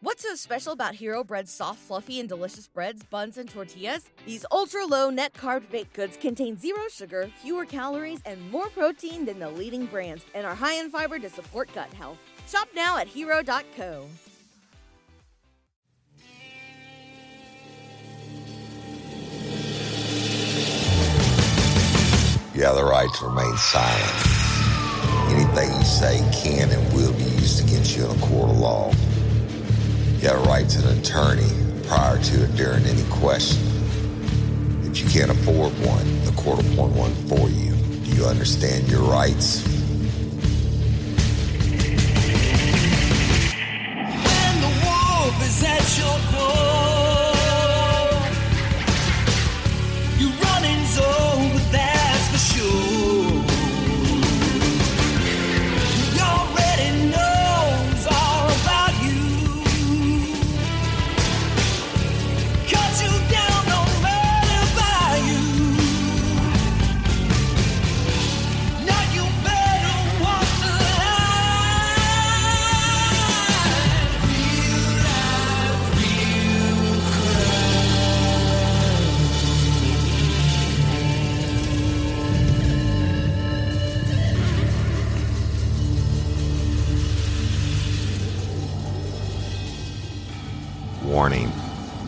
What's so special about Hero Bread's soft, fluffy, and delicious breads, buns, and tortillas? These ultra-low net-carb baked goods contain zero sugar, fewer calories, and more protein than the leading brands, and are high in fiber to support gut health. Shop now at Hero.co. Yeah, the rights remain silent. Anything you say can and will be used against you in a court of law. You have a right to an attorney prior to or during any question. If you can't afford one, the court will appoint one for you. Do you understand your rights? When the wolf is at your door, your running's over, that's for sure. Warning,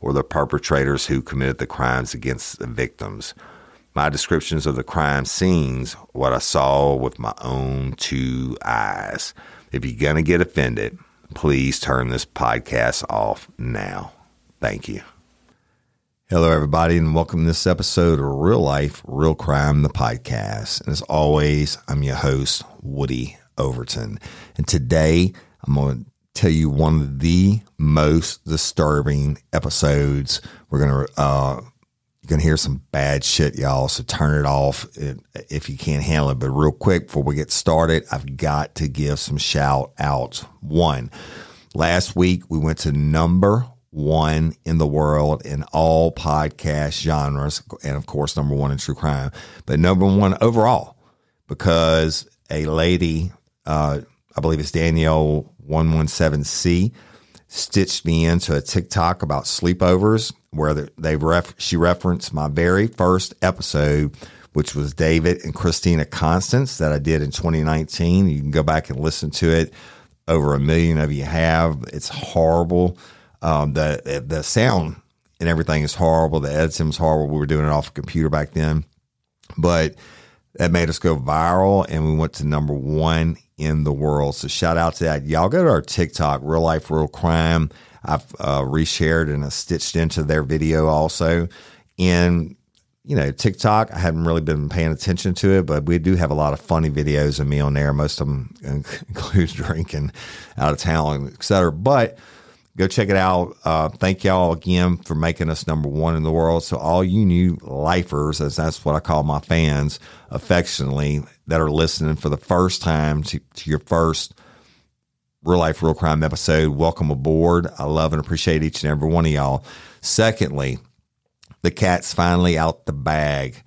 or the perpetrators who committed the crimes against the victims. My descriptions of the crime scenes, what I saw with my own two eyes. If you're going to get offended, please turn this podcast off now. Thank you. Hello, everybody, and welcome to this episode of Real Life, Real Crime, the podcast. And as always, I'm your host, Woody Overton. And today, I'm going to tell you one of the most disturbing episodes. We're going to you're going to hear some bad shit, y'all, so turn it off if you can't handle it. But real quick, before we get started, I've got to give some shout outs. One, last week we went to number one in the world in all podcast genres, and of course number one in true crime, but number one overall because a lady, I believe it's Danielle 117C, stitched me into a TikTok about sleepovers where she referenced my very first episode, which was David and Christina Constance that I did in 2019. You can go back and listen to it. Over 1 million of you have. It's horrible. The sound and everything is horrible. The editing is horrible. We were doing it off a computer back then, but that made us go viral, and we went to number one in the world. So shout out to that. Y'all go to our TikTok, Real Life, Real Crime. I've reshared and I stitched into their video also. And, you know, TikTok, I hadn't really been paying attention to it, but we do have a lot of funny videos of me on there. Most of them include drinking out of town, et cetera. But go check it out. Thank y'all again for making us number one in the world. So all you new lifers, as that's what I call my fans affectionately, that are listening for the first time to your first Real Life Real Crime episode. Welcome aboard. I love and appreciate each and every one of y'all. Secondly, the cat's finally out the bag.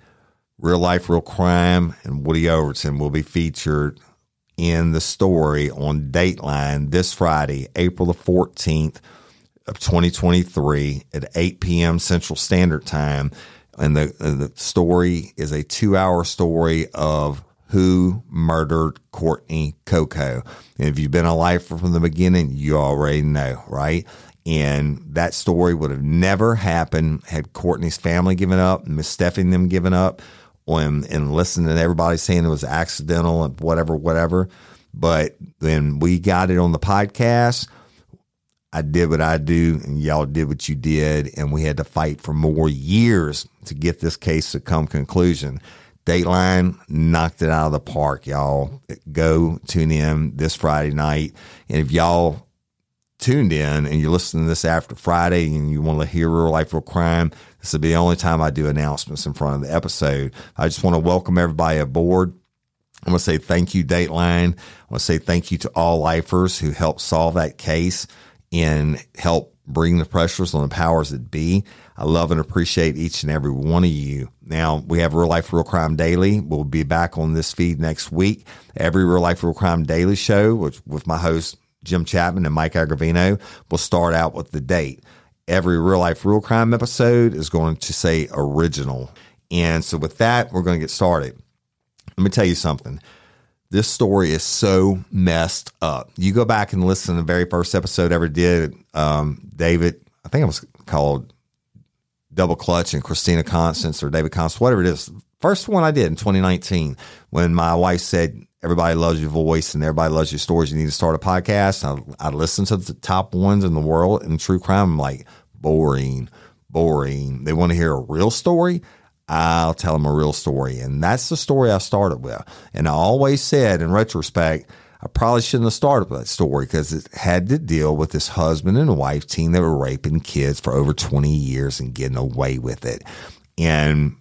Real Life Real Crime and Woody Overton will be featured in the story on Dateline this Friday, April the 14th of 2023 at 8 p.m. Central Standard Time. And the story is a 2-hour story of who murdered Courtney Coco. And if you've been a lifer from the beginning, you already know, right? And that story would have never happened had Courtney's family given up, Miss Stephanie and them given up, and listening to everybody saying it was accidental and whatever. But then we got it on the podcast. I did what I do, and y'all did what you did, and we had to fight for more years to get this case to come conclusion. Dateline knocked it out of the park, y'all. Go tune in this Friday night. And if y'all tuned in and you're listening to this after Friday and you want to hear Real Life Real Crime, this will be the only time I do announcements in front of the episode. I just want to welcome everybody aboard. I want to say thank you, Dateline. I want to say thank you to all lifers who helped solve that case and help bring the pressures on the powers that be. I love and appreciate each and every one of you. Now, we have Real Life Real Crime Daily. We'll be back on this feed next week. Every Real Life Real Crime Daily show, which with my hosts Jim Chapman and Mike Agovino, will start out with the date. Every Real Life Real Crime episode is going to say original. And so with that, we're going to get started. Let me tell you something. This story is so messed up. You go back and listen to the very first episode I ever did. David, I think it was called Double Clutch and Christina Constance or David Constance, whatever it is. First one I did in 2019 when my wife said, everybody loves your voice and everybody loves your stories. You need to start a podcast. I listened to the top ones in the world in true crime. I'm like, boring. They want to hear a real story. I'll tell them a real story. And that's the story I started with. And I always said, in retrospect, I probably shouldn't have started with that story because it had to deal with this husband and wife team that were raping kids for over 20 years and getting away with it. And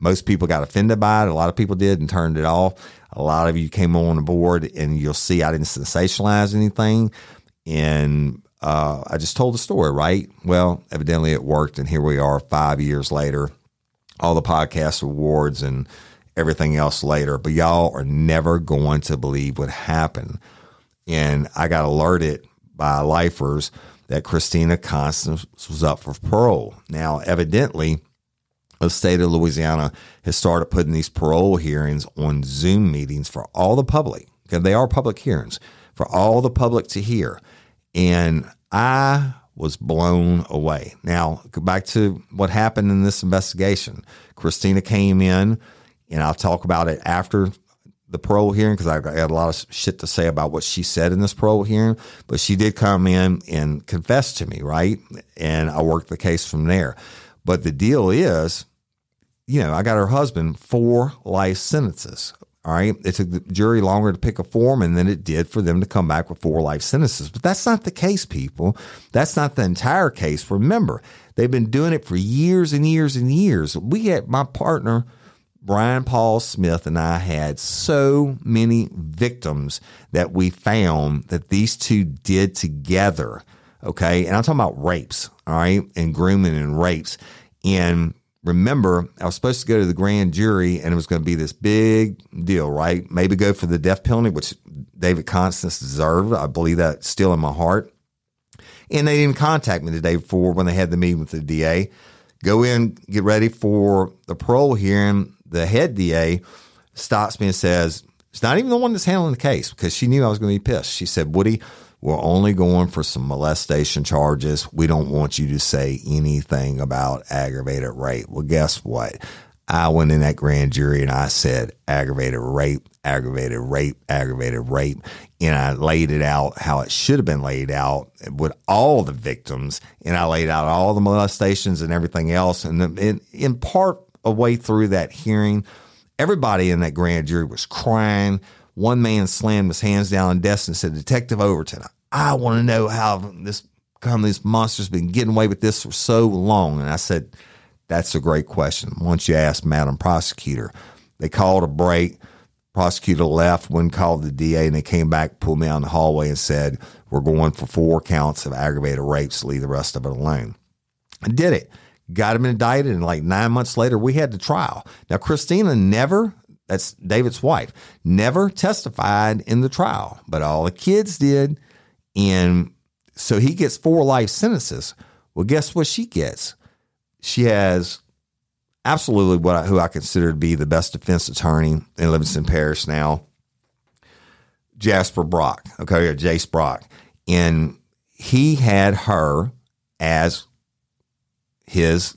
most people got offended by it. A lot of people did and turned it off. A lot of you came on board, and you'll see I didn't sensationalize anything. And I just told the story, right? Well, evidently it worked, and here we are 5 years later. All the podcast awards and everything else later, but y'all are never going to believe what happened. And I got alerted by lifers that Christina Constance was up for parole. Now, evidently, the state of Louisiana has started putting these parole hearings on Zoom meetings for all the public, because they are public hearings, for all the public to hear. And I was blown away. Now, go back to what happened in this investigation. Christina came in, and I'll talk about it after the parole hearing because I got a lot of shit to say about what she said in this parole hearing, but she did come in and confess to me, right? And I worked the case from there. But the deal is, you know, I got her husband 4 life sentences. All right. It took the jury longer to pick a foreman than it did for them to come back with 4 life sentences. But that's not the case, people. That's not the entire case. Remember, they've been doing it for years and years and years. We had my partner, Brian Paul Smith, and I had so many victims that we found that these two did together. Okay. And I'm talking about rapes. All right. And grooming and rapes. And remember, I was supposed to go to the grand jury, and it was going to be this big deal, right? Maybe go for the death penalty, which David Constance deserved. I believe that's still in my heart. And they didn't contact me the day before when they had the meeting with the DA. Go in, get ready for the parole hearing. The head DA stops me and says, it's not even the one that's handling the case, because she knew I was going to be pissed. She said, Woody, we're only going for some molestation charges. We don't want you to say anything about aggravated rape. Well, guess what? I went in that grand jury and I said aggravated rape. And I laid it out how it should have been laid out with all the victims. And I laid out all the molestations and everything else. And in part a way through that hearing, everybody in that grand jury was crying. One man slammed his hands down on desk and said, Detective Overton, I want to know how this monster's been getting away with this for so long. And I said, that's a great question. Once you ask Madam Prosecutor, they called a break. Prosecutor left, wouldn't call the DA, and they came back, pulled me out in the hallway and said, we're going for 4 counts of aggravated rape, so leave the rest of it alone. I did it. Got him indicted, and like 9 months later, we had the trial. Now, Christina never, that's David's wife, never testified in the trial, but all the kids did. And so he gets 4 life sentences. Well, guess what she gets? She has absolutely who I consider to be the best defense attorney in Livingston Parish now, Jasper Brock, okay, or Jace Brock. And he had her as his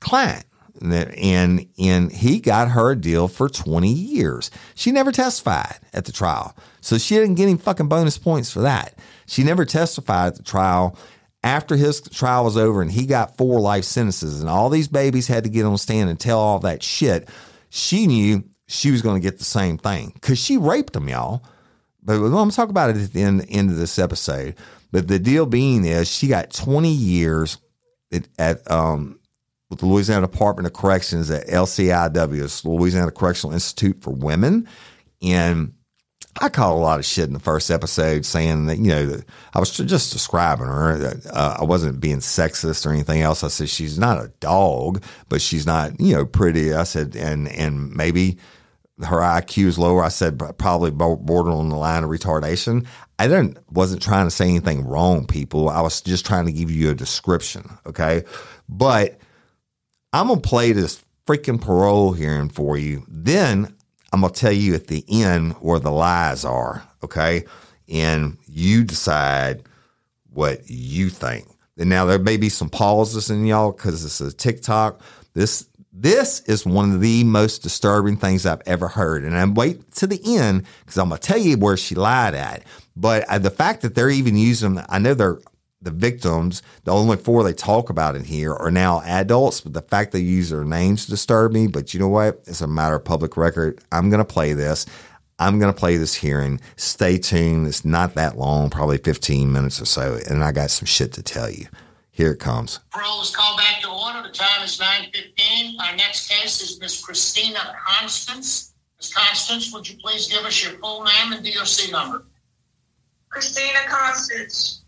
client, and he got her a deal for 20 years. She never testified at the trial, so she didn't get any fucking bonus points for that. She never testified at the trial. After his trial was over and he got 4 life sentences and all these babies had to get on stand and tell all that shit, she knew she was going to get the same thing because she raped them, y'all. But I'm going to talk about it at the end of this episode. But the deal being is she got 20 years at with the Louisiana Department of Corrections at LCIW, it's Louisiana Correctional Institute for Women. And I caught a lot of shit in the first episode saying that, you know, that I was just describing her. That, I wasn't being sexist or anything else. I said, she's not a dog, but she's not, you know, pretty. I said, and maybe her IQ is lower. I said, probably border on the line of retardation. I wasn't trying to say anything wrong, people. I was just trying to give you a description, okay? But I'm going to play this freaking parole hearing for you. Then I'm going to tell you at the end where the lies are, okay? And you decide what you think. And now there may be some pauses in y'all because this is TikTok. This is one of the most disturbing things I've ever heard. And I wait to the end because I'm going to tell you where she lied at. But the fact that they're even using them, I know they're the victims, the only 4 they talk about in here are now adults, but the fact they use their names disturbed me. But you know what? It's a matter of public record. I'm going to play this. I'm going to play this hearing. Stay tuned. It's not that long, probably 15 minutes or so, and I got some shit to tell you. Here it comes. Parole is called back to order. The time is 9:15. Our next case is Miss Christina Constance. Miss Constance, would you please give us your full name and DOC number? Christina Constance.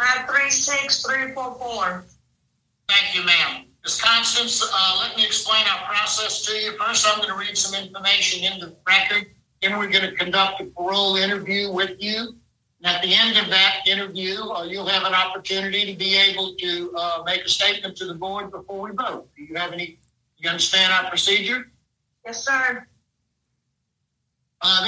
536-344. Thank you, ma'am. Ms. Constance, let me explain our process to you. First, I'm going to read some information into the record. Then we're going to conduct a parole interview with you. And at the end of that interview, you'll have an opportunity to be able to make a statement to the board before we vote. Do you have any? You understand our procedure? Yes, sir.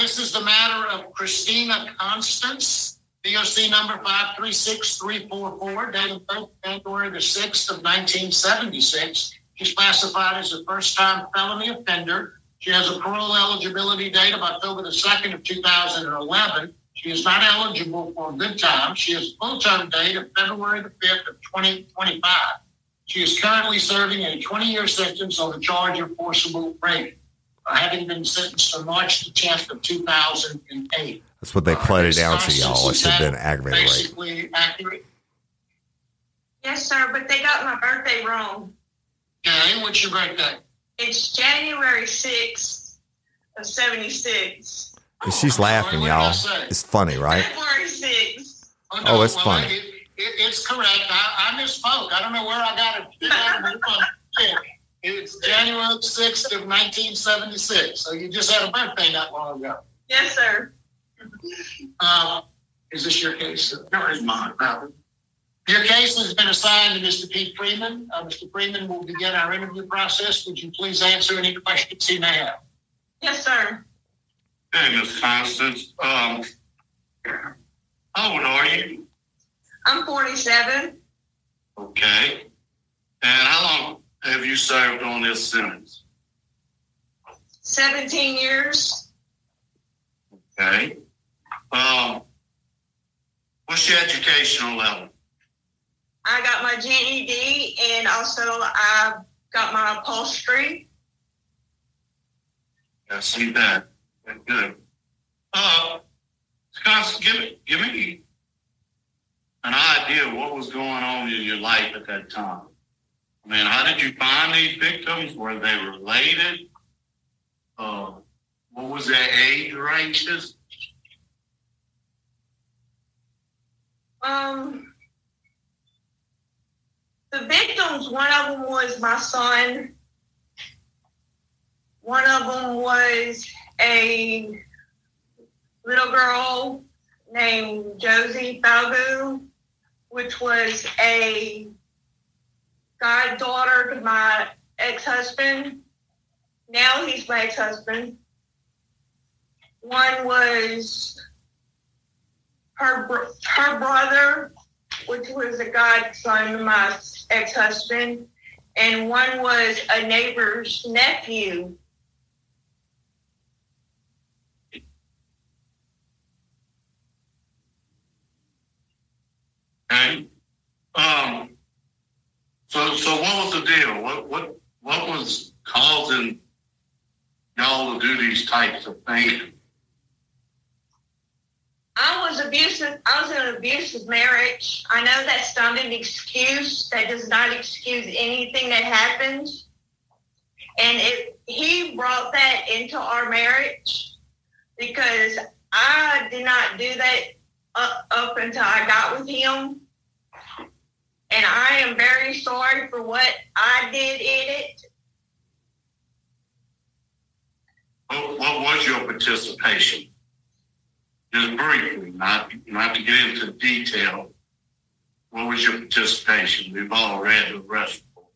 This is the matter of Christina Constance. DOC number 536-344, dated February the 6th of 1976. She's classified as a first-time felony offender. She has a parole eligibility date of October the 2nd of 2011. She is not eligible for a good time. She has a full-term date of February the 5th of 2025. She is currently serving a 20-year sentence on the charge of forcible rape, having been sentenced on March the 10th of 2008. That's what they played it down to, y'all. It should have been aggravated rape. Basically accurate. Yes, sir, but they got my birthday wrong. Okay, what's your birthday? It's January 6th of 76. And she's laughing, y'all. It's funny, right? February 6th. Oh, no, it's funny. It's correct. I misspoke. I don't know where I got it. It's January 6th of 1976. So you just had a birthday not long ago. Yes, sir. Is this your case? No, it's mine. Your case has been assigned to Mr. Pete Freeman. Mr. Freeman will begin our interview process. Would you please answer any questions he may have? Yes, sir. Hey, Ms. Constance. How old are you? I'm 47. Okay. And how long have you served on this sentence? 17 years. Okay. What's your educational level? I got my GED and also I got my upholstery. I see that. That's good. Scott, give me an idea of what was going on in your life at that time. I mean, how did you find these victims? Were they related? What was their age ranges? The victims, one of them was my son. One of them was a little girl named Josie Falgu, which was a goddaughter to my ex-husband. Now he's my ex-husband. One was her brother, which was a godson to my ex-husband, and one was a neighbor's nephew. Okay. So what was the deal? What was causing y'all to do these types of things? I was in an abusive marriage. I know that's not an excuse. That does not excuse anything that happens. And he brought that into our marriage because I did not do that up until I got with him. And I am very sorry for what I did in it. What was your participation? Just briefly, not to get into detail, what was your participation? We've all read the rest of it.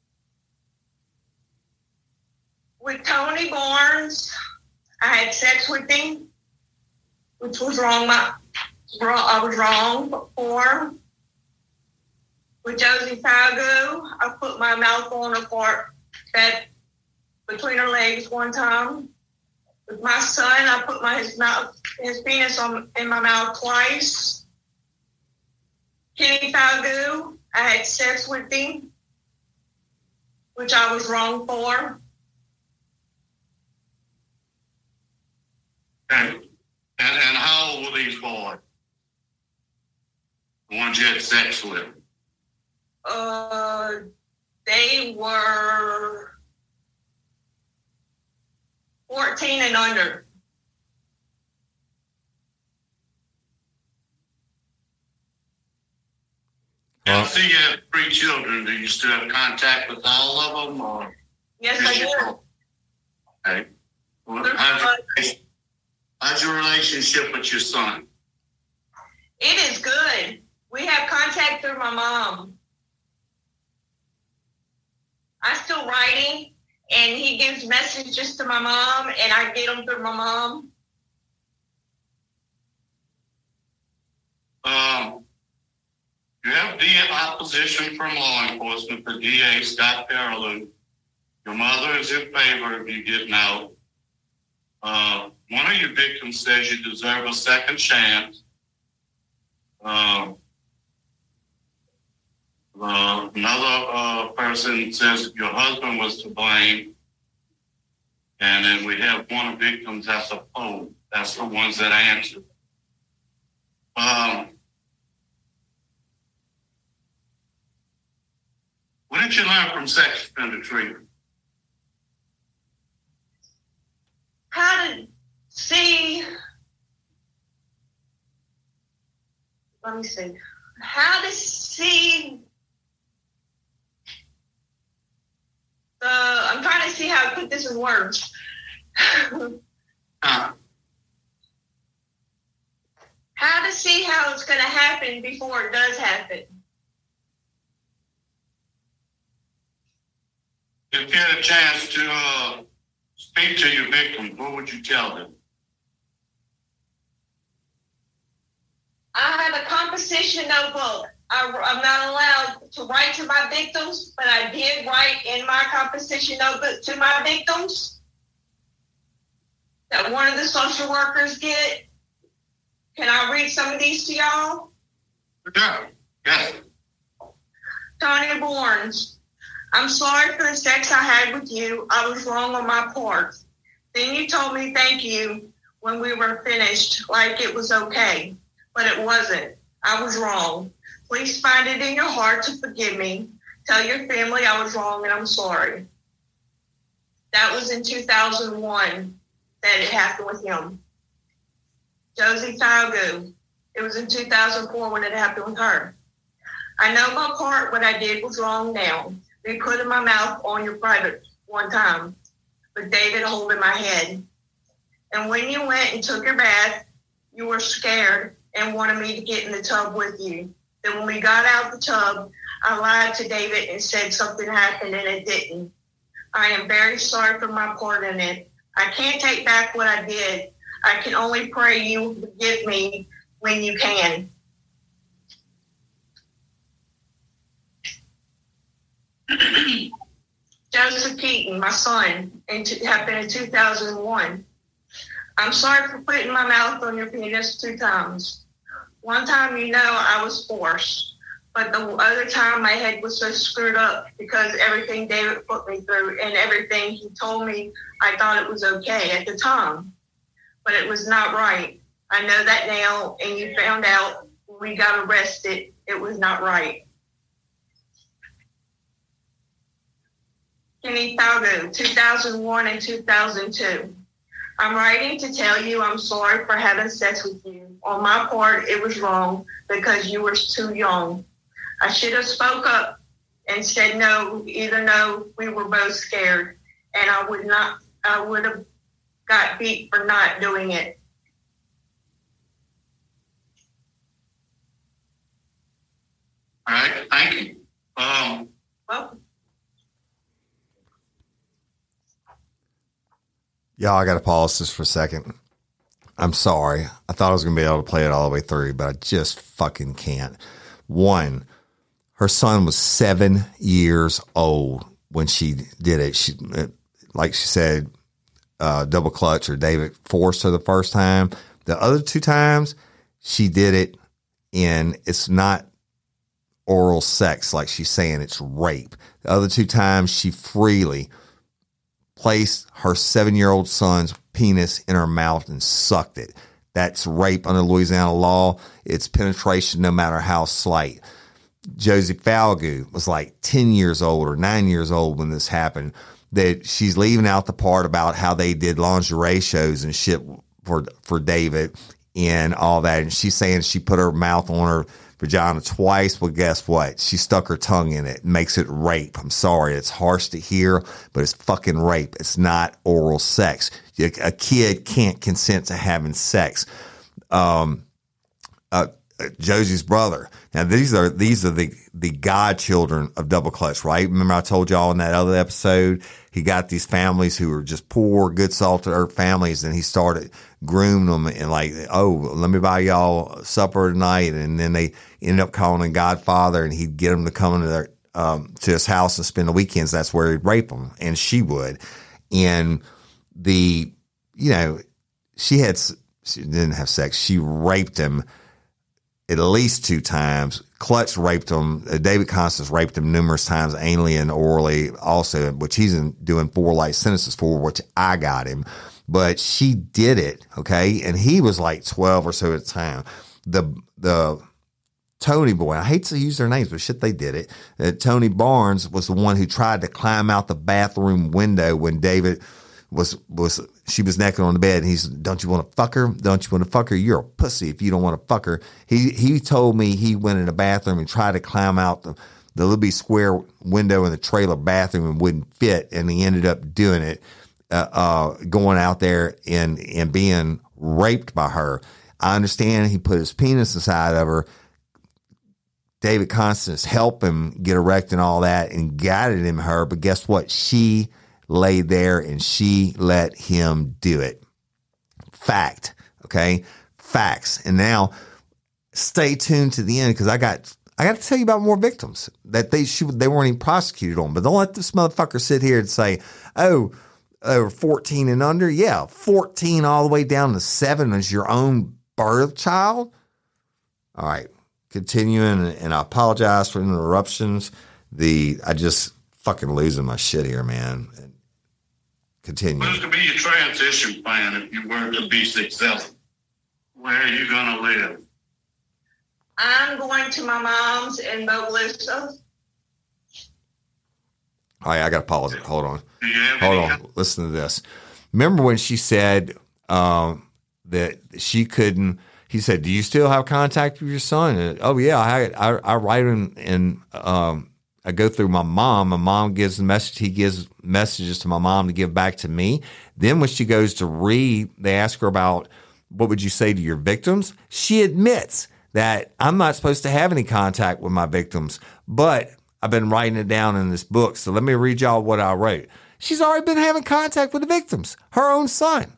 With Tony Barnes, I had sex with him, which was wrong. I was wrong before. With Josie Falgu, I put my mouth on her that between her legs one time. With my son, I put his penis in my mouth twice. Kenny Falgu, I had sex with him, which I was wrong for. And how old were these boys? The ones you had sex with? They were 14 and under. I see you have 3 children. Do you still have contact with all of them? Or yes, I do. Okay. Well, how's your relationship with your son? It is good. We have contact through my mom. I'm still writing, and he gives messages to my mom, and I get them through my mom. You have DA opposition from law enforcement, the DA, Scott Carolyn. Your mother is in favor of you getting out. One of your victims says you deserve a second chance. Another person says your husband was to blame. And then we have one of the victims that's opposed. That's the ones that answered. What did you learn from sex offender treatment? How to see. Let me see. How to see. I'm trying to see how to put this in words. How to see how it's going to happen before it does happen. If you had a chance to speak to your victims, what would you tell them? I have a composition notebook. I'm not allowed to write to my victims, but I did write in my composition notebook to my victims that one of the social workers did. Can I read some of these to y'all? Sure. Yes. Tony Barnes, I'm sorry for the sex I had with you. I was wrong on my part. Then you told me thank you when we were finished, like it was okay, but it wasn't. I was wrong. Please find it in your heart to forgive me. Tell your family I was wrong and I'm sorry. That was in 2001. that it happened with him. Josie Taigu, it was in 2004 when it happened with her. I know my part, what I did was wrong now. They put in my mouth on your private one time, but David holding my head. And when you went and took your bath, you were scared and wanted me to get in the tub with you. Then when we got out the tub, I lied to David and said something happened and it didn't. I am very sorry for my part in it. I can't take back what I did. I can only pray you forgive me when you can. Joseph Keaton, my son, and happened in 2001. I'm sorry for putting my mouth on your penis 2 times. One time, you know, I was forced, but the other time my head was so screwed up because everything David put me through and everything he told me, I thought it was okay at the time, but it was not right. I know that now, and you found out when we got arrested, it was not right. Kenny Falgo, 2001 and 2002. I'm writing to tell you I'm sorry for having sex with you. On my part, it was wrong because you were too young. I should have spoke up and said no, even though we were both scared, and I would have got beat for not doing it. All right, thank you. Welcome. Y'all, I got to pause this for a second. I'm sorry. I thought I was going to be able to play it all the way through, but I just fucking can't. 1, her son was 7 years old when she did it. She, like she said, double clutch or David forced her the first time. The other 2 times, she did it in, it's not oral sex like she's saying, it's rape. The other 2 times, she freely placed her 7-year-old son's penis in her mouth and sucked it. That's rape under Louisiana law. It's penetration no matter how slight. Josie Falgu was like 10 years old or 9 years old when this happened. That she's leaving out the part about how they did lingerie shows and shit for David and all that. And she's saying she put her mouth on her vagina twice. Well, guess what? She stuck her tongue in it. Makes it rape. I'm sorry. It's harsh to hear, but it's fucking rape. It's not oral sex. A kid can't consent to having sex. Josie's brother. Now, these are the godchildren of Double Clutch, right? Remember I told y'all in that other episode, he got these families who were just poor, good salt-to-earth families, and he started grooming them and like, oh, let me buy y'all supper tonight. And then they ended up calling him Godfather, and he'd get them to come into their, to his house and spend the weekends. That's where he'd rape them, and she would. And the, you know, she didn't have sex. She raped him at least 2 times. Clutch raped him. David Constance raped him numerous times, anally and orally also, which he's doing 4 life sentences for, which I got him. But she did it, okay? And he was like 12 or so at the time. The Tony boy, I hate to use their names, but shit, they did it. Tony Barnes was the one who tried to climb out the bathroom window when David was she was naked on the bed, and he's, don't you want to fuck her? Don't you want to fuck her? You're a pussy if you don't want to fuck her. He told me he went in the bathroom and tried to climb out the little bitty square window in the trailer bathroom and wouldn't fit, and he ended up doing it, going out there and being raped by her. I understand he put his penis inside of her. David Constance helped him get erect and all that and guided him her, but guess what? She lay there and she let him do it. Fact. Okay. Facts. And now stay tuned to the end, because I got to tell you about more victims that they weren't even prosecuted on. But don't let this motherfucker sit here and say, oh, 14 and under. Yeah. 14 all the way down to 7 as your own birth child. All right. Continuing. And I apologize for interruptions. I just fucking losing my shit here, man. Continue. What's going to be your transition plan if you were to be successful? Where are you going to live? I'm going to my mom's in Boblista. All right, I got to pause it. Hold on. Listen to this. Remember when she said that she couldn't, he said, do you still have contact with your son? And, oh, yeah, I write him and I go through my mom. My mom gives the message. He gives messages to my mom to give back to me. Then when she goes to read, they ask her about what would you say to your victims? She admits that I'm not supposed to have any contact with my victims, but I've been writing it down in this book. So let me read y'all what I wrote. She's already been having contact with the victims, her own son.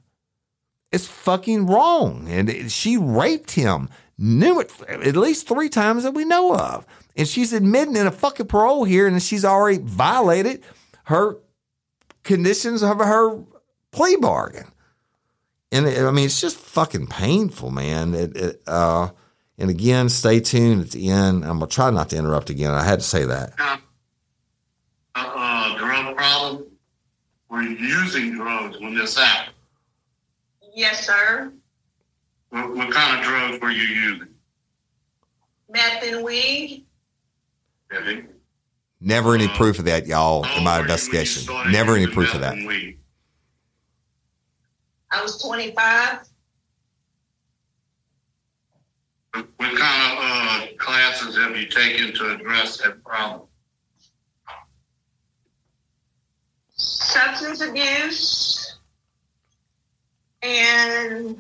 It's fucking wrong. And she raped him, knew it at least 3 times that we know of. And she's admitting in a fucking parole hearing, and she's already violated her conditions of her plea bargain. And I mean, it's just fucking painful, man. And again, stay tuned at the end. I'm going to try not to interrupt again. I had to say that. Drug problem? Were you using drugs when this happened? Yes, sir. What kind of drugs were you using? Meth and weed. Really? Never any proof of that, y'all, in my investigation. Never any proof of that. I was 25. What kind of classes have you taken to address that problem? Substance abuse and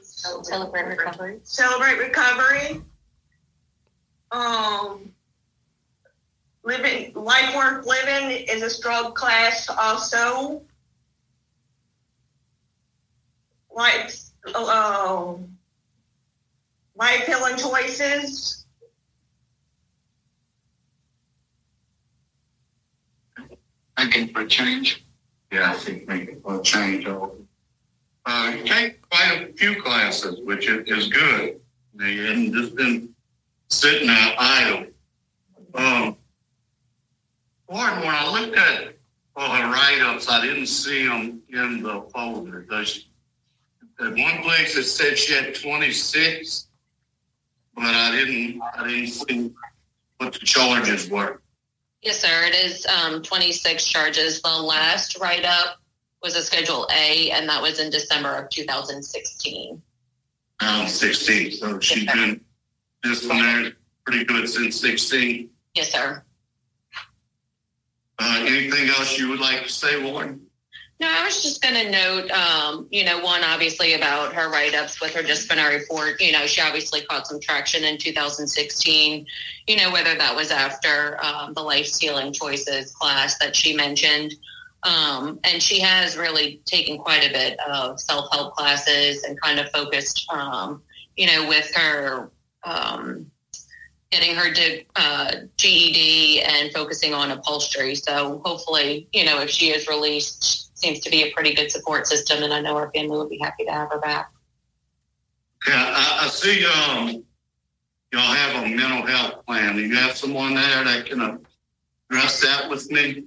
celebrate recovery. Celebrate recovery. Living life worth living is a struggle class also. Life healing choices. I think for change. Yeah, I think making for change. You take quite a few classes, which is good. They haven't just been sitting out idle. Gordon, when I looked at all her write-ups, I didn't see them in the folder. At one place it said she had 26, but I didn't see what the charges were. Yes, sir. It is 26 charges. The last write-up was a Schedule A, and that was in December of 2016. 2016. So she's been disciplinary pretty good since 16. Yes, sir. Anything else you would like to say, Warren? No, I was just going to note, one, obviously, about her write-ups with her disciplinary report. You know, she obviously caught some traction in 2016, you know, whether that was after the life-stealing choices class that she mentioned. And she has really taken quite a bit of self-help classes and kind of focused, with her getting her GED and focusing on upholstery. So hopefully, if she is released, seems to be a pretty good support system, and I know our family would be happy to have her back. Yeah, I see y'all have a mental health plan. Do you have someone there that can address that with me?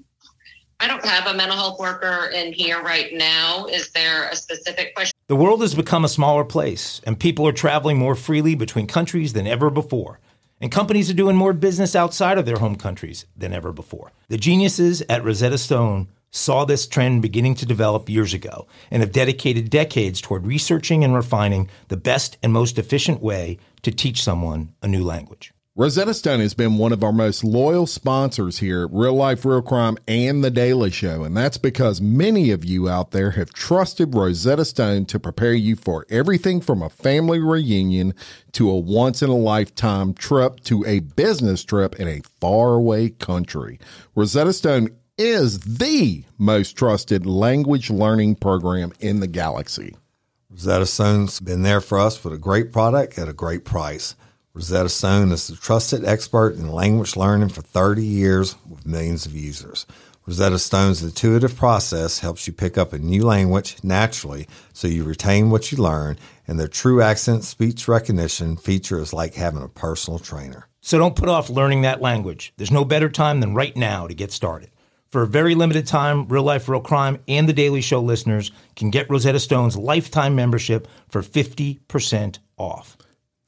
I don't have a mental health worker in here right now. Is there a specific question? The world has become a smaller place, and people are traveling more freely between countries than ever before. And companies are doing more business outside of their home countries than ever before. The geniuses at Rosetta Stone saw this trend beginning to develop years ago and have dedicated decades toward researching and refining the best and most efficient way to teach someone a new language. Rosetta Stone has been one of our most loyal sponsors here at Real Life Real Crime and The Daily Show, and that's because many of you out there have trusted Rosetta Stone to prepare you for everything from a family reunion to a once-in-a-lifetime trip to a business trip in a faraway country. Rosetta Stone is the most trusted language learning program in the galaxy. Rosetta Stone's been there for us with a great product at a great price. Rosetta Stone is the trusted expert in language learning for 30 years with millions of users. Rosetta Stone's intuitive process helps you pick up a new language naturally so you retain what you learn, and their true accent speech recognition feature is like having a personal trainer. So don't put off learning that language. There's no better time than right now to get started. For a very limited time, Real Life Real Crime and The Daily Show listeners can get Rosetta Stone's lifetime membership for 50% off.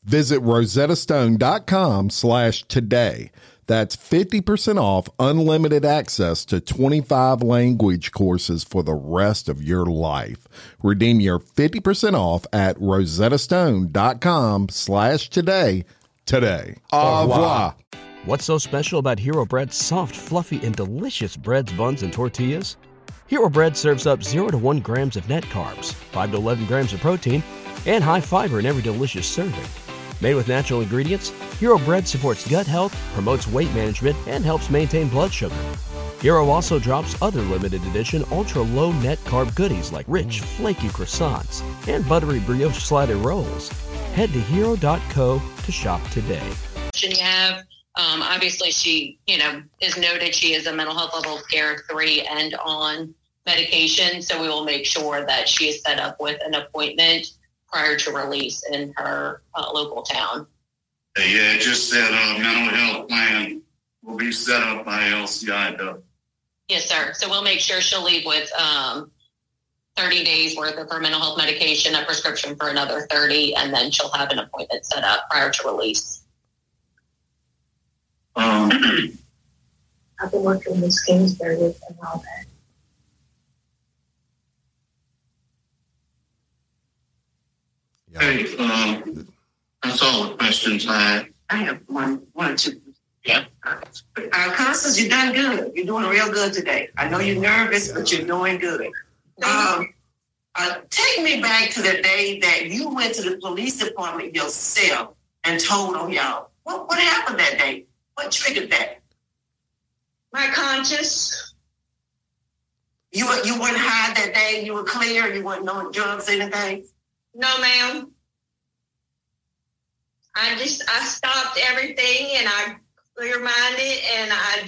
Visit rosettastone.com/today. That's 50% off unlimited access to 25 language courses for the rest of your life. Redeem your 50% off at rosettastone.com/today. Today. Au revoir. What's so special about Hero Bread's soft, fluffy, and delicious breads, buns, and tortillas? Hero Bread serves up 0 to 1 grams of net carbs, 5 to 11 grams of protein, and high fiber in every delicious serving. Made with natural ingredients, Hero Bread supports gut health, promotes weight management, and helps maintain blood sugar. Hero also drops other limited edition ultra-low net carb goodies like rich, flaky croissants and buttery brioche slider rolls. Head to Hero.co to shop today. Genevieve, obviously she, is noted she is a mental health level care 3 and on medication, so we will make sure that she is set up with an appointment prior to release in her local town. Yeah, just that mental health plan will be set up by LCI, though. Yes, sir. So we'll make sure she'll leave with 30 days worth of her mental health medication, a prescription for another 30, and then she'll have an appointment set up prior to release. I've been working with Kingsbury and all that. Hey, that's all the questions I had. I have one or two. Yeah. Constance, you've done good. You're doing real good today. I know you're nervous, but you're doing good. Take me back to the day that you went to the police department yourself and told on y'all. What happened that day? What triggered that? My conscience. You weren't high that day? You were clear? You weren't on drugs or anything? No, ma'am. I stopped everything and I clear-minded and I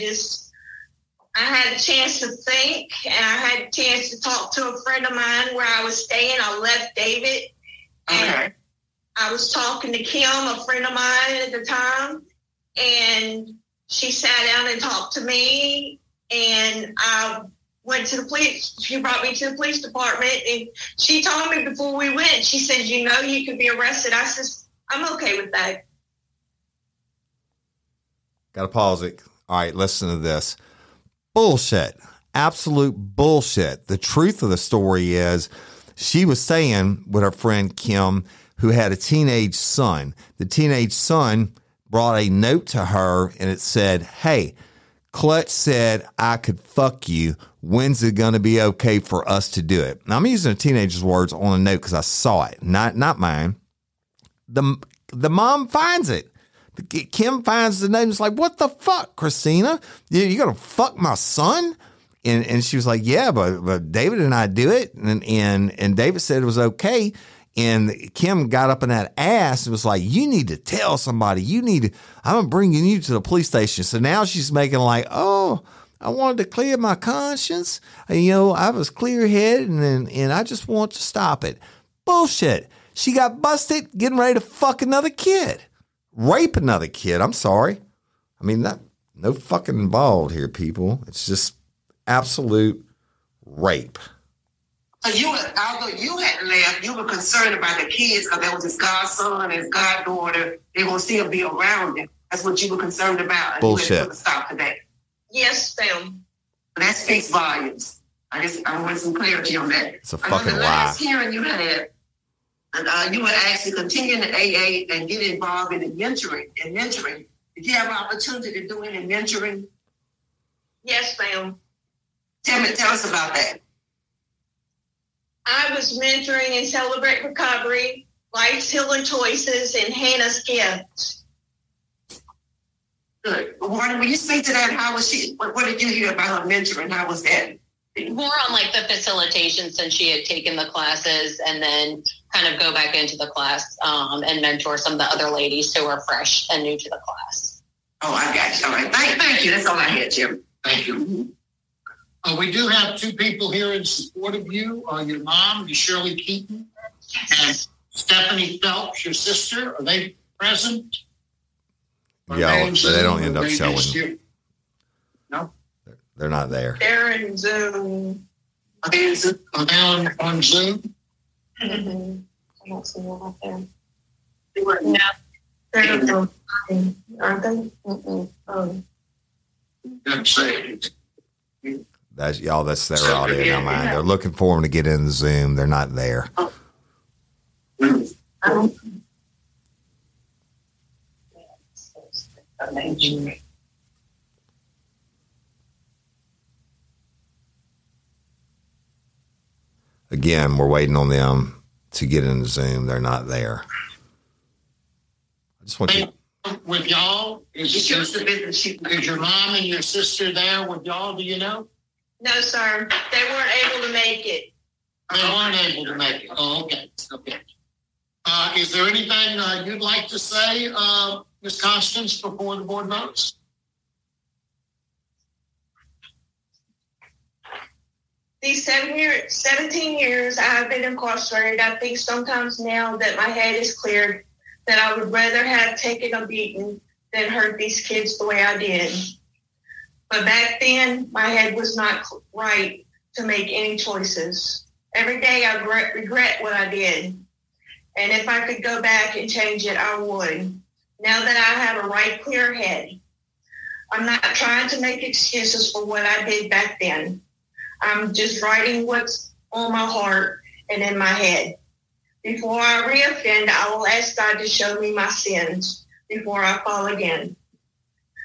had a chance to think and I had a chance to talk to a friend of mine where I was staying. I left David and I was talking to Kim, a friend of mine at the time, and she sat down and talked to me and I went to the police. She brought me to the police department and she told me before we went, she said, you could be arrested. I said, I'm okay with that. Got to pause it. All right, listen to this. Bullshit. Absolute bullshit. The truth of the story is she was staying with her friend Kim, who had a teenage son. The teenage son brought a note to her and it said, hey, Clutch said, I could fuck you. When's it going to be okay for us to do it? Now, I'm using a teenager's words on a note because I saw it, not mine. The mom finds it. Kim finds the note and is like, what the fuck, Christina? You're going to fuck my son? And she was like, yeah, but David and I do it. And David said it was okay. And Kim got up in that ass and was like, you need to tell somebody. I'm bringing you to the police station. So now she's making like, oh, I wanted to clear my conscience. I was clear-headed, and I just want to stop it. Bullshit. She got busted getting ready to fuck another kid. Rape another kid. I'm sorry. I mean, no fucking involved here, people. It's just absolute rape. So although you had left, you were concerned about the kids because that was his godson and his goddaughter. They will still be around him. That's what you were concerned about. And bullshit. You had to stop today. Yes, ma'am. That speaks volumes. I want some clarity on that. It's a fucking lie. The last hearing you had, you were actually continuing to AA and get involved in the mentoring. Did you have an opportunity to do any mentoring? Yes, ma'am. Tell us about that. I was mentoring in Celebrate Recovery, Life's Healing Choices, and Hannah's Gift. Good. When you speak to that, how was she? What did you hear about her mentoring? How was that? More on like the facilitation, since she had taken the classes and then kind of go back into the class and mentor some of the other ladies who are fresh and new to the class. Oh, I got you. All right. Thank you. That's all I had, Jim. Thank you. We do have two people here in support of you. Your mom, Shirley Keaton, and Stephanie Phelps, your sister. Are they present? Yeah, they don't end up showing. No? They're not there. They're in Zoom. Are they on Zoom? Mm-hmm. I don't see them out there. They were not. They're not. Aren't they? Mm-mm. didn't say it. That's y'all. That's their audio in my mind. They're looking for them to get in the Zoom. They're not there. Amazing. Again, we're waiting on them to get in the Zoom. They're not there. I just want you. With y'all, is your mom and your sister there with y'all? Do you know? No, sir. They weren't able to make it. They weren't able to make it. Oh, okay. Okay. Is there anything you'd like to say, Ms. Constance, before the board votes? These 17 years I've been incarcerated, I think sometimes now that my head is cleared, that I would rather have taken a beating than hurt these kids the way I did. But back then, my head was not right to make any choices. Every day I regret what I did. And if I could go back and change it, I would. Now that I have a right clear head, I'm not trying to make excuses for what I did back then. I'm just writing what's on my heart and in my head. Before I reoffend, I will ask God to show me my sins before I fall again.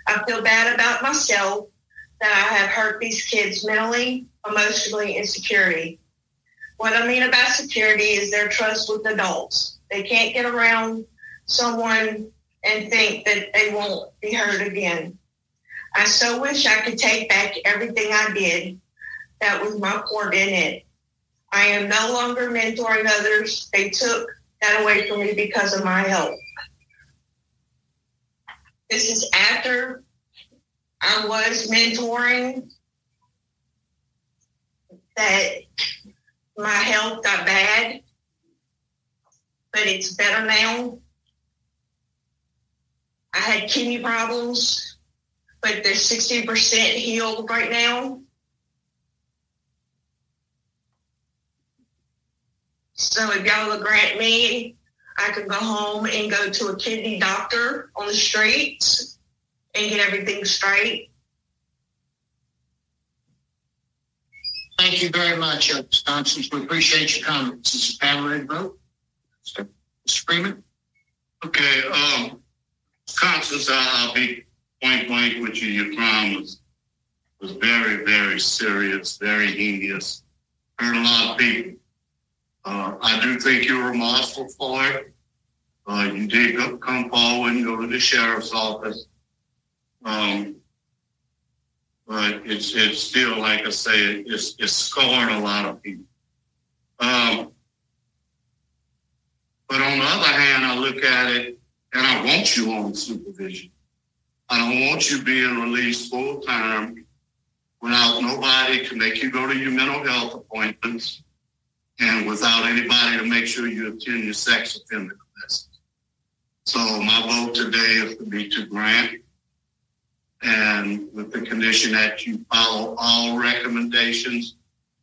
I feel bad about myself that I have hurt these kids mentally, emotionally, and security. What I mean about security is their trust with adults. They can't get around someone and think that they won't be hurt again. I so wish I could take back everything I did that was my part in it. I am no longer mentoring others. They took that away from me because of my help. This is after I was mentoring that my health got bad, but it's better now. I had kidney problems, but they're 60% healed right now. So if y'all will grant me, I can go home and go to a kidney doctor on the streets and get everything straight. Thank you very much, Ms. Constance. We appreciate your comments. This is a panel ready to vote. Mr. Freeman? Okay, Constance, I'll be point blank with you. Your crime was very, very serious, very heinous. Hurt a lot of people. I do think you're remorseful for it. You did come forward and go to the sheriff's office. But it's still, like I say, it's scarred a lot of people. But on the other hand, I look at it, and I want you on supervision. I don't want you being released full-time without nobody to make you go to your mental health appointments and without anybody to make sure you attend your sex offender classes. So my vote today is to be to grant, and with the condition that you follow all recommendations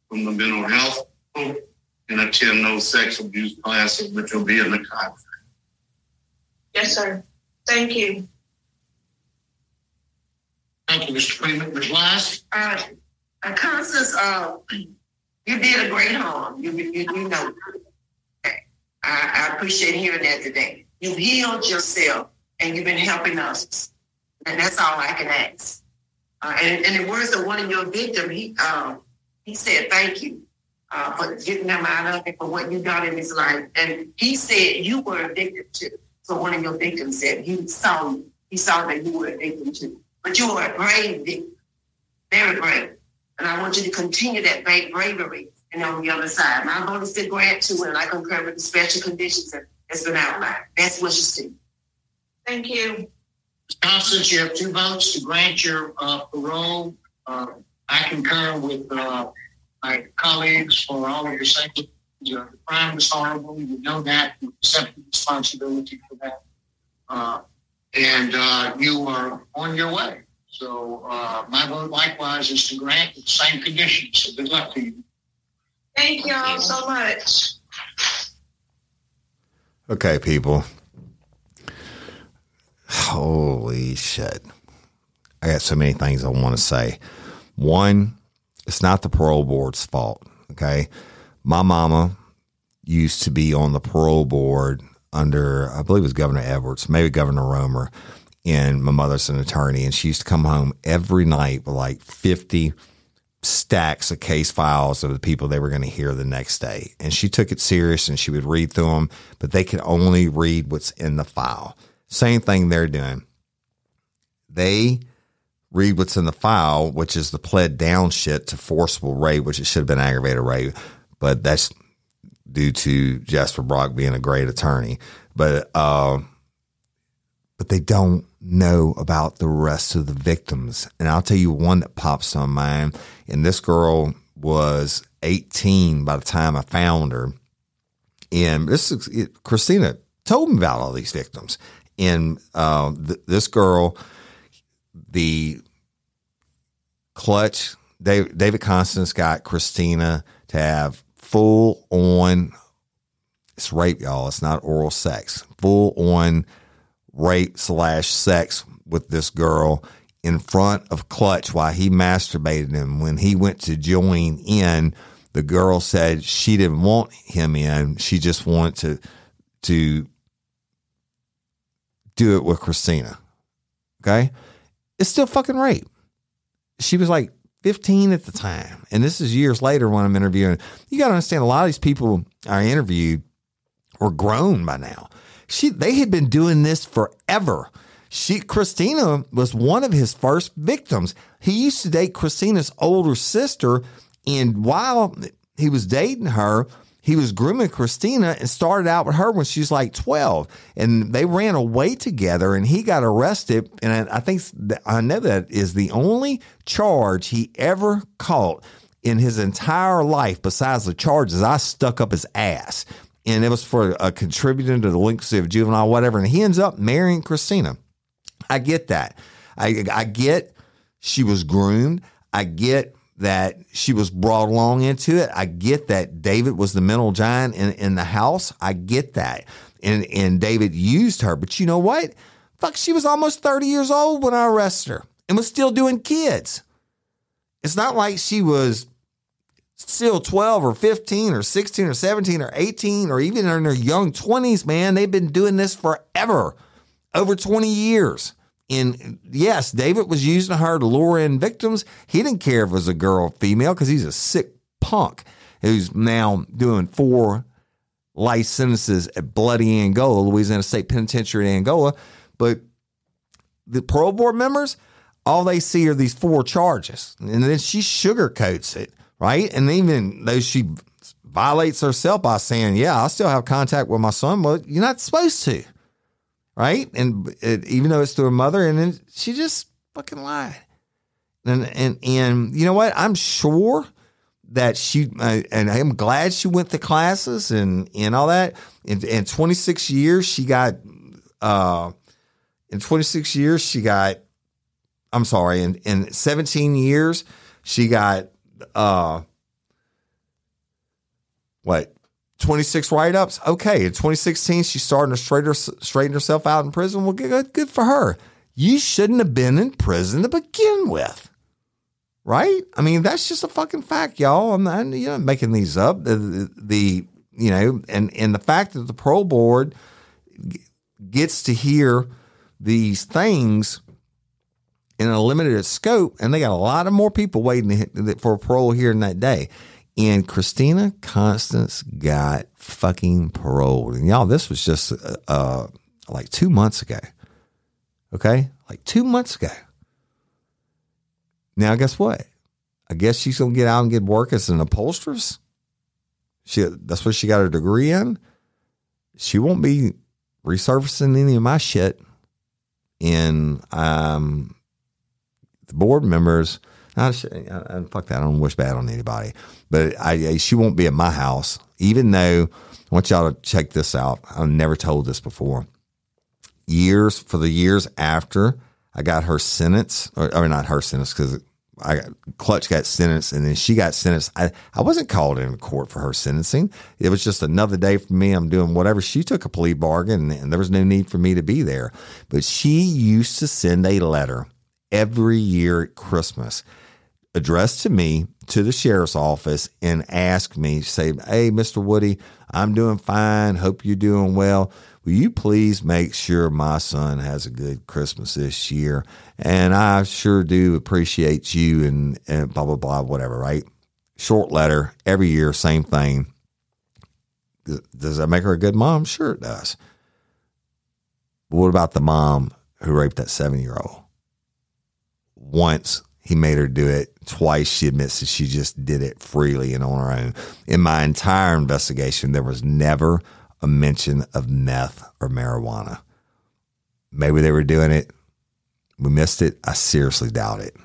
from the mental health group and attend those sex abuse classes, which will be in the contract. Yes, sir. Thank you. Thank you, Mr. Freeman. Ms. Last? Constance, you did a great harm. You know, I appreciate hearing that today. You've healed yourself, and you've been helping others. And that's all I can ask. And the words of one of your victims, he said thank you for getting them out of it, for what you got in his life. And he said you were a victim too. So one of your victims said he saw you. He saw that you were a victim too. But you were a brave victim, very brave. And I want you to continue that bravery. And on the other side, my vote is to grant too, and I concur with the special conditions that's been outlined. That's what you see. Thank you. Constance, you have two votes to grant your parole. I concur with my colleagues for all of your safety. The crime was horrible. You know that. You accept the responsibility for that. And you are on your way. So my vote likewise is to grant the same conditions. So good luck to you. Thank you all so much. Okay, people. Holy shit. I got so many things I want to say. One, it's not the parole board's fault, okay? My mama used to be on the parole board under, I believe it was Governor Edwards, maybe Governor Romer, and my mother's an attorney, and she used to come home every night with like 50 stacks of case files of the people they were going to hear the next day. And she took it serious, and she would read through them, but they could only read what's in the file. Same thing they're doing. They read what's in the file, which is the pled down shit to forcible rape, which it should have been aggravated rape, but that's due to Jasper Brock being a great attorney. But they don't know about the rest of the victims. And I'll tell you one that pops on mine. And this girl was 18 by the time I found her. And this is, Christina told me about all these victims. And this girl, the clutch, David Constance got Christina to have full on, it's rape, y'all. It's not oral sex. Full on rape / sex with this girl in front of Clutch while he masturbated him. When he went to join in, the girl said she didn't want him in. She just wanted to do it with Christina. Okay? It's still fucking rape. She was like 15 at the time. And this is years later when I'm interviewing. You got to understand, a lot of these people I interviewed were grown by now. They had been doing this forever. Christina was one of his first victims. He used to date Christina's older sister, and while he was dating her, he was grooming Christina and started out with her when she was like 12. And they ran away together, and he got arrested. And I think I know that is the only charge he ever caught in his entire life, besides the charges I stuck up his ass. And it was for contributing to the delinquency of juvenile, whatever. And he ends up marrying Christina. I get that. I get she was groomed. I get that she was brought along into it. I get that David was the mental giant in the house. I get that. And David used her. But you know what? Fuck, she was almost 30 years old when I arrested her and was still doing kids. It's not like she was still 12 or 15 or 16 or 17 or 18 or even in their young 20s, man. They've been doing this forever, over 20 years. And yes, David was using her to lure in victims. He didn't care if it was a girl or female because he's a sick punk who's now doing 4 life sentences at bloody Angola, Louisiana State Penitentiary in Angola. But the parole board members, all they see are these 4 charges. And then she sugarcoats it. Right. And even though she violates herself by saying, yeah, I still have contact with my son. Well, you're not supposed to. Right. And even though it's through her mother, and then she just fucking lied. And you know what? I'm sure that she and I'm glad she went to classes and all that. In 26 years, she got in 17 years, she got 26 write-ups? Okay. In 2016, she's starting to straighten herself out in prison. Well, good for her. You shouldn't have been in prison to begin with. Right? I mean, that's just a fucking fact, y'all. I'm not making these up. The fact that the parole board gets to hear these things in a limited scope, and they got a lot of more people waiting for parole here in that day. And Christina Constance got fucking paroled. And y'all, this was just like 2 months ago. Okay? Like 2 months ago. Now, guess what? I guess she's going to get out and get work as an upholsteress. That's what she got her degree in. She won't be resurfacing any of my shit. And board members, fuck that, I don't wish bad on anybody, but she won't be at my house, even though, I want y'all to check this out, I've never told this before. For the years after I got her sentence, or not her sentence, because Clutch got sentenced and then she got sentenced, I wasn't called in court for her sentencing. It was just another day for me. I'm doing whatever. She took a plea bargain, and there was no need for me to be there. But she used to send a letter every year at Christmas, addressed to me, to the sheriff's office, and ask me, say, "Hey, Mr. Woody, I'm doing fine. Hope you're doing well. Will you please make sure my son has a good Christmas this year? And I sure do appreciate you," and blah, blah, blah, whatever, right? Short letter, every year, same thing. Does that make her a good mom? Sure it does. But what about the mom who raped that 7-year-old? Once he made her do it. Twice she admits that she just did it freely and on her own. In my entire investigation, there was never a mention of meth or marijuana. Maybe they were doing it. We missed it. I seriously doubt it.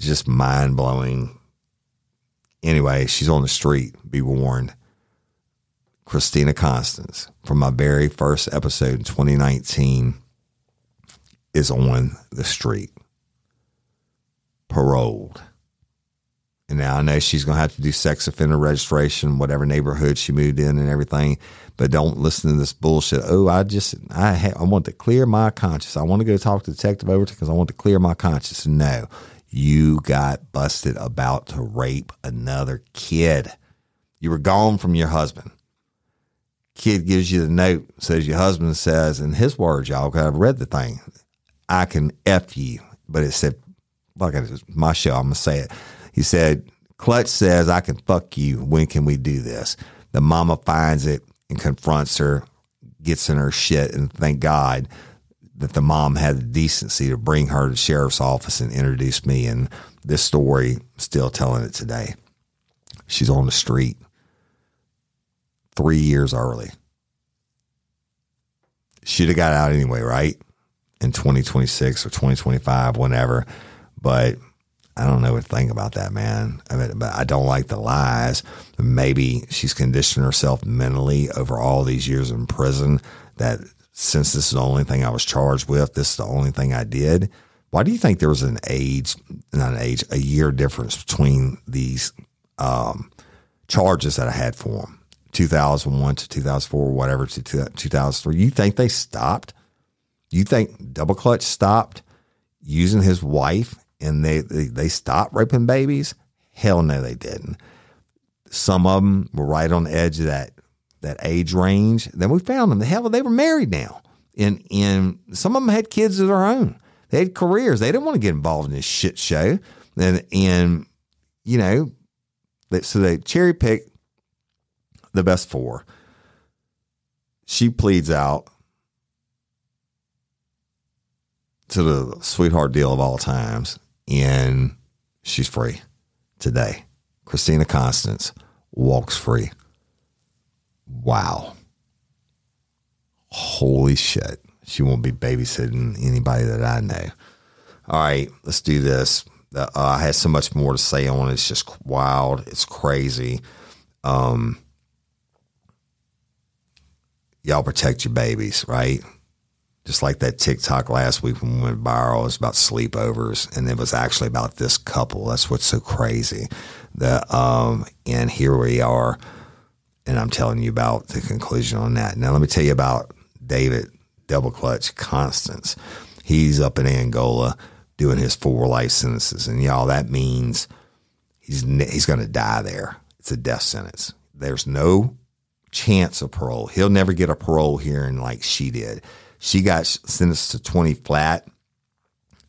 Just mind-blowing. Anyway, she's on the street. Be warned. Christina Constance, from my very first episode in 2019, is on the street. Paroled. And now I know she's going to have to do sex offender registration, whatever neighborhood she moved in and everything, but don't listen to this bullshit. Oh, I want to clear my conscience. I want to go talk to Detective Overton because I want to clear my conscience. No, you got busted about to rape another kid. You were gone from your husband. Kid gives you the note, says your husband says, in his words, y'all, because I've read the thing, "I can F you," but it said, like, it was my show, I'm going to say it. He said, Clutch says, "I can fuck you. When can we do this?" The mama finds it and confronts her, gets in her shit, and thank God that the mom had the decency to bring her to the sheriff's office and introduce me, and this story, still telling it today. She's on the street 3 years early. Should have got out anyway, right? In 2026 or 2025, whenever. But I don't know what to think about that, man. I mean, but I don't like the lies. Maybe she's conditioned herself mentally over all these years in prison that, since this is the only thing I was charged with, this is the only thing I did. Why do you think there was a year difference between these charges that I had for them? 2001 to 2004, whatever, to 2003. You think they stopped? You think Double Clutch stopped using his wife? And they stopped raping babies? Hell no, they didn't. Some of them were right on the edge of that age range. Then we found them. The hell, they were married now. And some of them had kids of their own. They had careers. They didn't want to get involved in this shit show. And you know, so they cherry picked the best four. She pleads out to the sweetheart deal of all times, and she's free today. Christina Constance walks free. Wow. Holy shit. She won't be babysitting anybody that I know. All right, let's do this. I had so much more to say on it. It's just wild. It's crazy. Y'all protect your babies, right? Just like that TikTok last week when we went viral, it was about sleepovers, and it was actually about this couple. That's what's so crazy. And here we are, and I'm telling you about the conclusion on that. Now let me tell you about David Double Clutch Constance. He's up in Angola doing his 4 life sentences, and y'all, that means he's going to die there. It's a death sentence. There's no chance of parole. He'll never get a parole hearing like she did. She got sentenced to 20 flat.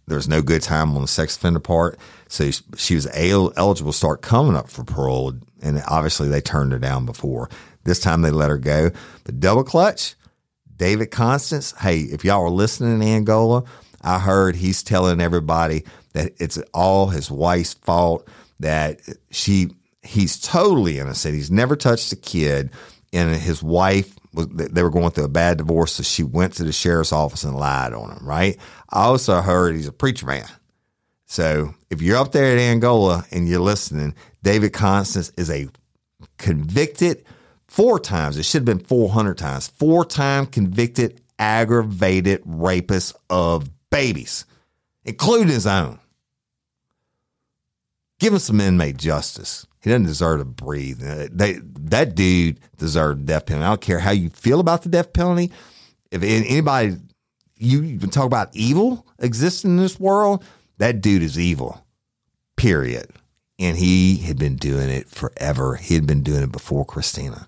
There's no good time on the sex offender part. So she was eligible to start coming up for parole. And obviously they turned her down before. This time they let her go. But Double Clutch, David Constance, hey, if y'all are listening in Angola, I heard he's telling everybody that it's all his wife's fault, that he's totally innocent. He's never touched a kid. And his wife, they were going through a bad divorce, so she went to the sheriff's office and lied on him, right? I also heard he's a preacher man. So if you're up there at Angola and you're listening, David Constance is a convicted 4 times. It should have been 400 times. 4-time convicted aggravated rapist of babies, including his own. Give him some inmate justice. He doesn't deserve to breathe. That dude deserved the death penalty. I don't care how you feel about the death penalty. If anybody you talk about evil existing in this world. That dude is evil, period. And he had been doing it forever. He had been doing it before Christina.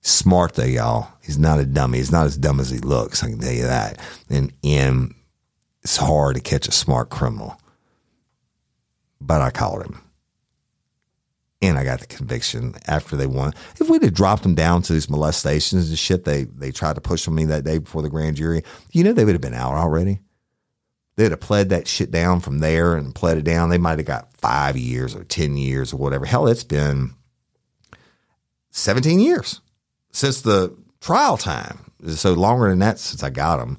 Smart though, y'all. He's not a dummy. He's not as dumb as he looks. I can tell you that. And it's hard to catch a smart criminal. But I called him. And I got the conviction after they won. If we'd have dropped them down to these molestations and shit they tried to push on me that day before the grand jury, you know they would have been out already. They'd have pled that shit down from there and pled it down. They might have got 5 years or 10 years or whatever. Hell, it's been 17 years since the trial time. So longer than that since I got them.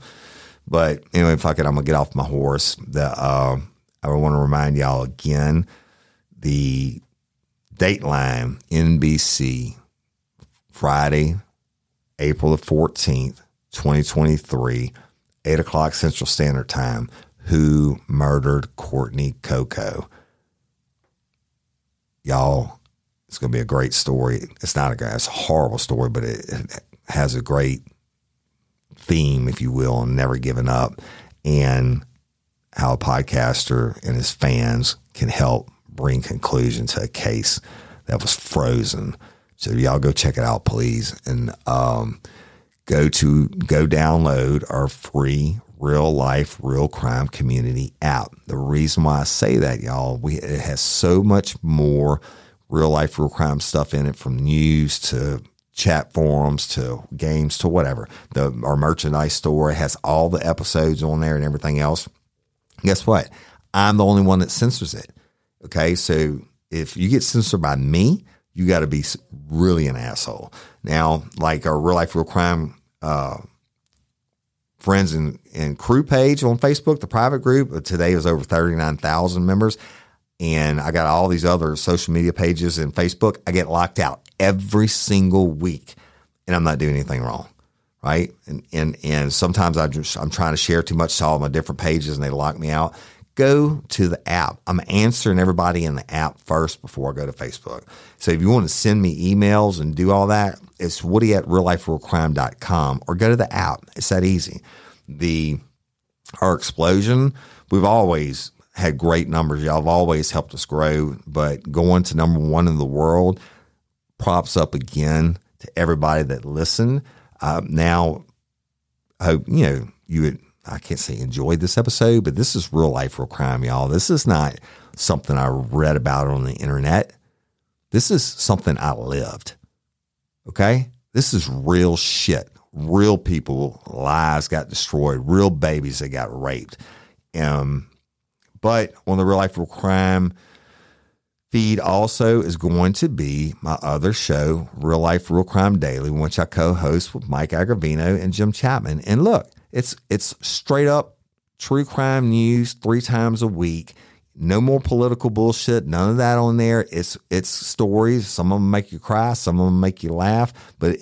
But anyway, fuck it. I'm going to get off my horse. I want to remind y'all again, the Dateline NBC Friday, April the 14th, 2023, 8 o'clock Central Standard Time, who murdered Courtney Coco. Y'all, it's going to be a great story. It's a horrible story, but it has a great theme, if you will, on never giving up and how a podcaster and his fans can help bring conclusion to a case that was frozen. So y'all go check it out, please. And go download our free Real Life Real Crime community app. The reason why I say that, y'all, it has so much more real life real crime stuff in it, from news to chat forums to games to whatever. Our merchandise store has all the episodes on there and everything else. Guess what? I'm the only one that censors it. Okay, so if you get censored by me, you got to be really an asshole. Now, like our Real Life Real Crime friends and crew page on Facebook, the private group, today is over 39,000 members. And I got all these other social media pages and Facebook. I get locked out every single week, and I'm not doing anything wrong. Right? And sometimes I'm trying to share too much to all my different pages and they lock me out. Go to the app. I'm answering everybody in the app first before I go to Facebook. So if you want to send me emails and do all that, it's woody@realliferealcrime.com or go to the app. It's that easy. Our explosion, we've always had great numbers. Y'all have always helped us grow, but going to number one in the world, props up again to everybody that listened. Now, I hope, I can't say enjoyed this episode, but this is real life, real crime, y'all. This is not something I read about on the internet. This is something I lived. Okay? This is real shit. Real people, lives got destroyed. Real babies that got raped. But on the Real Life, Real Crime feed also is going to be my other show, Real Life Real Crime Daily, which I co-host with Mike Agovino and Jim Chapman. And look, it's straight up true crime news 3 times a week. No more political bullshit, none of that on there. It's stories. Some of them make you cry, some of them make you laugh, but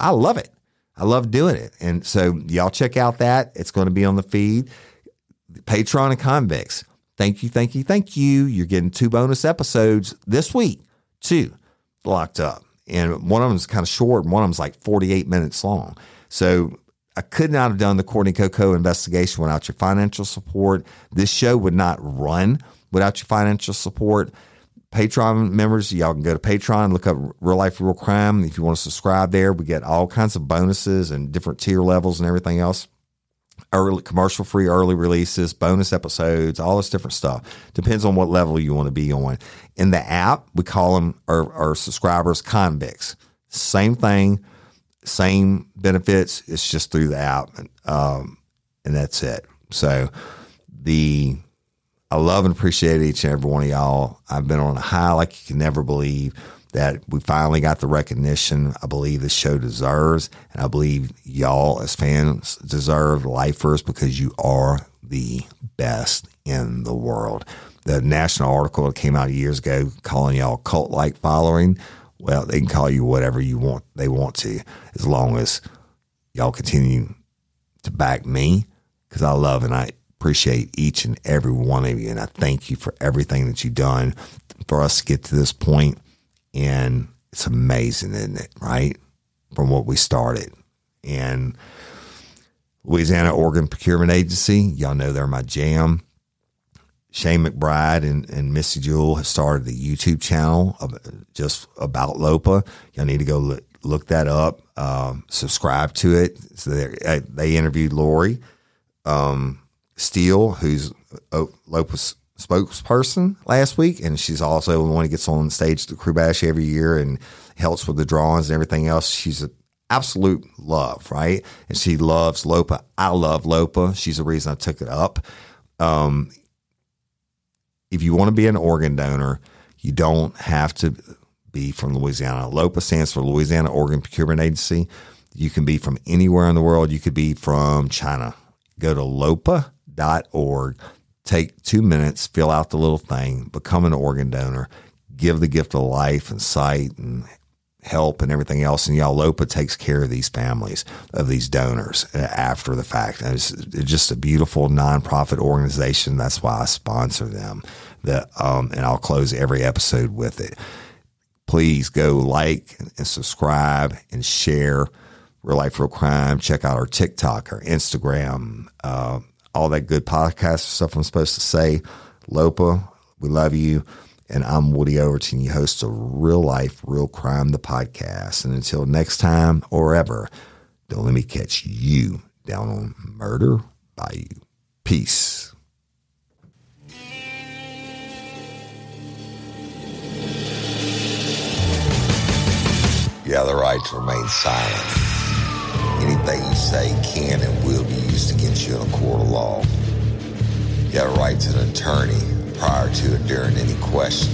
I love it. I love doing it. And so y'all check out that. It's going to be on the feed. Patreon and Convicts. Thank you, thank you, thank you. You're getting 2 bonus episodes this week, 2 locked up. And one of them is kind of short, and one of them is like 48 minutes long. So I could not have done the Courtney Coco investigation without your financial support. This show would not run without your financial support. Patreon members, y'all can go to Patreon, look up Real Life Real Crime. If you want to subscribe there, we get all kinds of bonuses and different tier levels and everything else. Early commercial-free early releases, bonus episodes, all this different stuff. Depends on what level you want to be on. In the app, we call them our subscribers convicts. Same thing, same benefits. It's just through the app, and that's it. So I love and appreciate each and every one of y'all. I've been on a high like you can never believe that we finally got the recognition I believe this show deserves, and I believe y'all as fans deserve, lifers, because you are the best in the world. The national article that came out years ago calling y'all cult-like following, well, they can call you whatever you want. They want to, as long as y'all continue to back me, because I love and I appreciate each and every one of you, and I thank you for everything that you've done for us to get to this point. And it's amazing, isn't it? Right? From what we started. And Louisiana Organ Procurement Agency. Y'all know they're my jam. Shane McBride and Missy Jewel have started the YouTube channel just about LOPA. Y'all need to go look that up, subscribe to it. So they interviewed Lori Steele, who's LOPA's spokesperson last week, and she's also the one who gets on stage at the Crew Bash every year and helps with the drawings and everything else. She's an absolute love, right? And she loves LOPA. I love LOPA. She's the reason I took it up. If you want to be an organ donor, you don't have to be from Louisiana. LOPA stands for Louisiana Organ Procurement Agency. You can be from anywhere in the world. You could be from China. Go to LOPA.org. Take 2 minutes, fill out the little thing, become an organ donor, give the gift of life and sight and help and everything else. And y'all, LOPA takes care of these families, of these donors after the fact. And it's just a beautiful nonprofit organization. That's why I sponsor them. And I'll close every episode with it. Please go like and subscribe and share Real Life, Real Crime. Check out our TikTok, our Instagram, all that good podcast stuff I'm supposed to say. LOPA, we love you. And I'm Woody Overton, your host of Real Life, Real Crime, the podcast. And until next time or ever, don't let me catch you down on Murder Bayou. Peace. Your other rights remain silent. Anything you say can and will be used against you in a court of law. You have a right to an attorney prior to or during any question.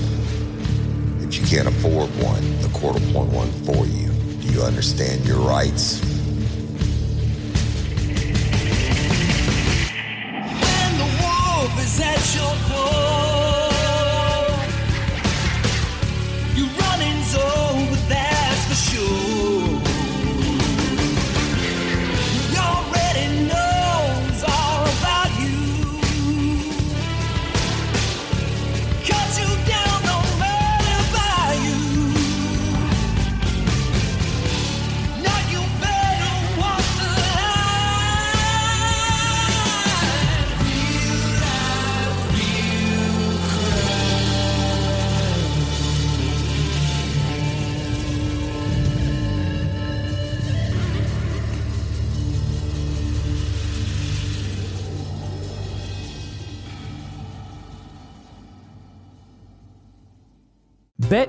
If you can't afford one, the court will appoint one for you. Do you understand your rights? And the wolf is at your door. Your running's over, that's for sure.